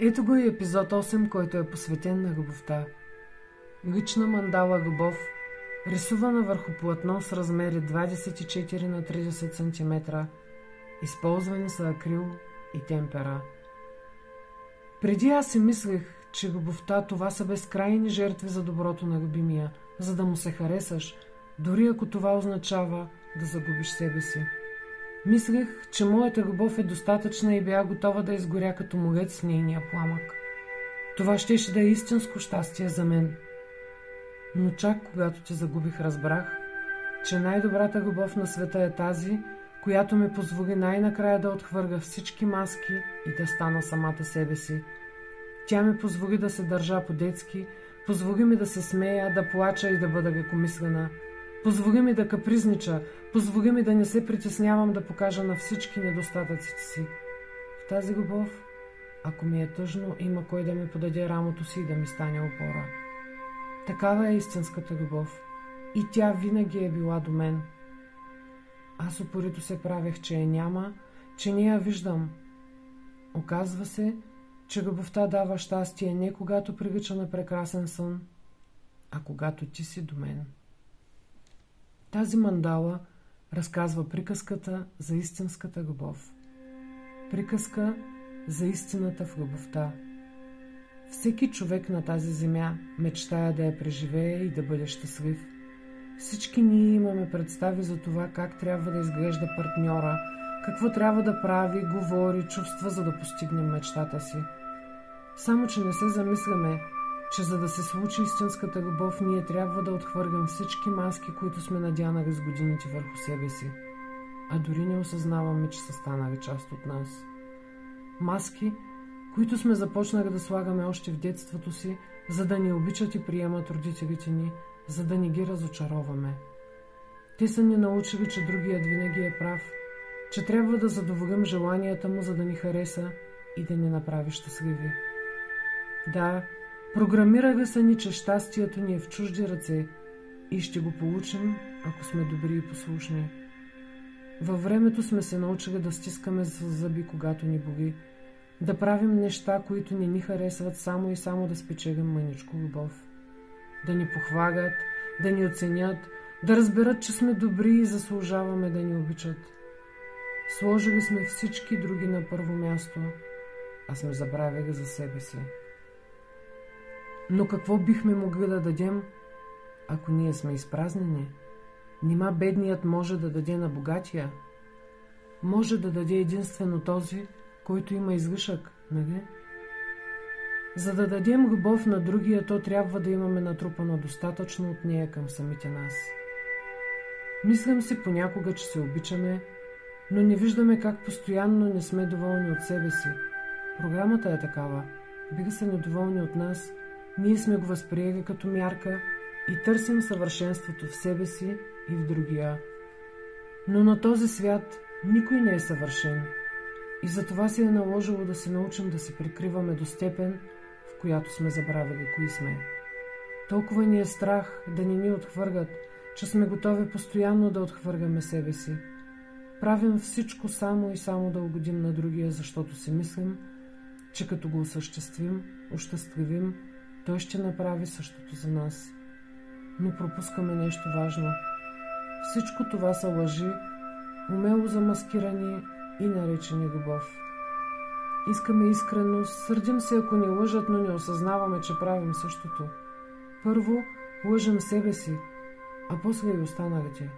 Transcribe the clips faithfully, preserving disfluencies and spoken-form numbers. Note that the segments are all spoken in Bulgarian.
Ето го и епизод осем, който е посветен на любовта. Лична мандала любов, рисувана върху платно с размери двадесет и четири на тридесет сантиметра, използвани са акрил и темпера. Преди аз си мислех, че любовта това са безкрайни жертви за доброто на любимия, за да му се харесаш, дори ако това означава да загубиш себе си. Мислех, че моята любов е достатъчна и бях готова да изгоря като молец с нейния пламък. Това щеше да е истинско щастие за мен. Но чак когато те загубих, разбрах, че най-добрата любов на света е тази, която ми позволи най-накрая да отхвърля всички маски и да стана самата себе си. Тя ми позволи да се държа по-детски, позволи ми да се смея, да плача и да бъда лекомислена. Позволи ми да капризнича, позволи ми да не се притеснявам да покажа на всички недостатъците си. В тази любов, ако ми е тъжно, има кой да ми подаде рамото си и да ми стане опора. Такава е истинската любов. И тя винаги е била до мен. Аз упорито се правех, че я няма, че не я виждам. Оказва се, че любовта дава щастие не когато прилича на прекрасен сън, а когато ти си до мен. Тази мандала разказва приказката за истинската любов. Приказка за истината в любовта. Всеки човек на тази земя мечтае да я преживее и да бъде щастлив. Всички ние имаме представи за това как трябва да изглежда партньора, какво трябва да прави, говори, чувства, за да постигнем мечтата си. Само че не се замисляме, че за да се случи истинската любов, ние трябва да отхвъргам всички маски, които сме надянали с годините върху себе си. А дори не осъзнаваме, че са станали част от нас. Маски, които сме започнали да слагаме още в детството си, за да ни обичат и приемат родителите ни, за да не ги разочароваме. Те са ни научили, че другият винаги е прав, че трябва да задоволим желанията му, за да ни хареса и да ни направи щастливи. Да, програмирали са ни, че щастието ни е в чужди ръце и ще го получим, ако сме добри и послушни. Във времето сме се научили да стискаме с зъби, когато ни боли, да правим неща, които не ни харесват, само и само да спечелим мъничко любов. Да ни похвалят, да ни оценят, да разберат, че сме добри и заслужаваме да ни обичат. Сложили сме всички други на първо място, а сме забравили за себе си. Но какво бихме могли да дадем, ако ние сме изпразнени? Нима бедният може да даде на богатия? Може да даде единствено този, който има излишък, нали? За да дадем любов на другия, то трябва да имаме натрупано достатъчно от нея към самите нас. Мислим си понякога, че се обичаме, но не виждаме как постоянно не сме доволни от себе си. Програмата е такава. Били са недоволни от нас, ние сме го възприели като мярка и търсим съвършенството в себе си и в другия. Но на този свят никой не е съвършен. И затова се е наложило да се научим да се прикриваме до степен, в която сме забравили кои сме. Толкова ни е страх да не ни отхвъргат, че сме готови постоянно да отхвъргаме себе си. Правим всичко само и само да угодим на другия, защото си мислим, че като го осъществим, ощастливим, той ще направи същото за нас. Но пропускаме нещо важно. Всичко това са лъжи, умело замаскирани и наречени любов. Искаме искреност, сърдим се ако ни лъжат, но не осъзнаваме, че правим същото. Първо лъжим себе си, а после и останалите.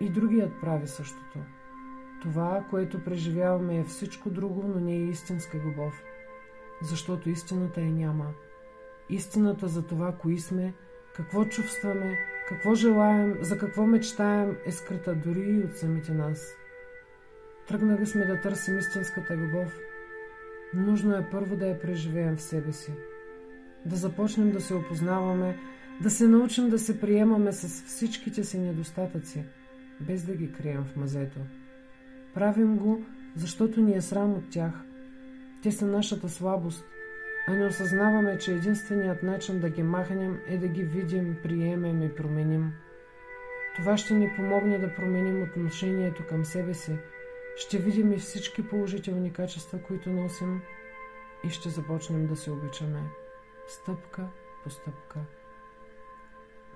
И другият прави същото. Това, което преживяваме, е всичко друго, но не е истинска любов. Защото истината я няма. Истината за това, кои сме, какво чувстваме, какво желаем, за какво мечтаем, е скрита дори и от самите нас. Тръгнали сме да търсим истинската любов. Нужно е първо да я преживеем в себе си. Да започнем да се опознаваме, да се научим да се приемаме с всичките си недостатъци, без да ги крием в мазето. Правим го, защото ни е срам от тях. Те са нашата слабост, а не осъзнаваме, че единственият начин да ги махнем е да ги видим, приемем и променим. Това ще ни помогне да променим отношението към себе си. Ще видим и всички положителни качества, които носим, и ще започнем да се обичаме стъпка по стъпка.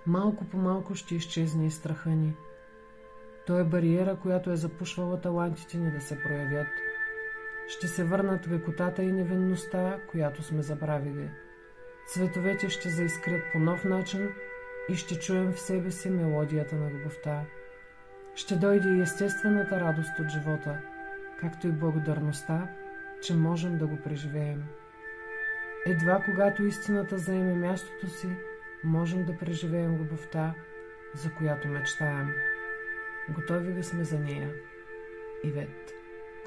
Малко по малко ще изчезне и страха ни. Той е бариера, която е запушвала талантите ни да се проявят. Ще се върнат лекотата и невинността, която сме забравили. Цветовете ще заискрят по нов начин и ще чуем в себе си мелодията на любовта. Ще дойде и естествената радост от живота, както и благодарността, че можем да го преживеем. Едва когато истината заеме мястото си, можем да преживеем любовта, за която мечтаем. Готови ли сме за нея? Ивет.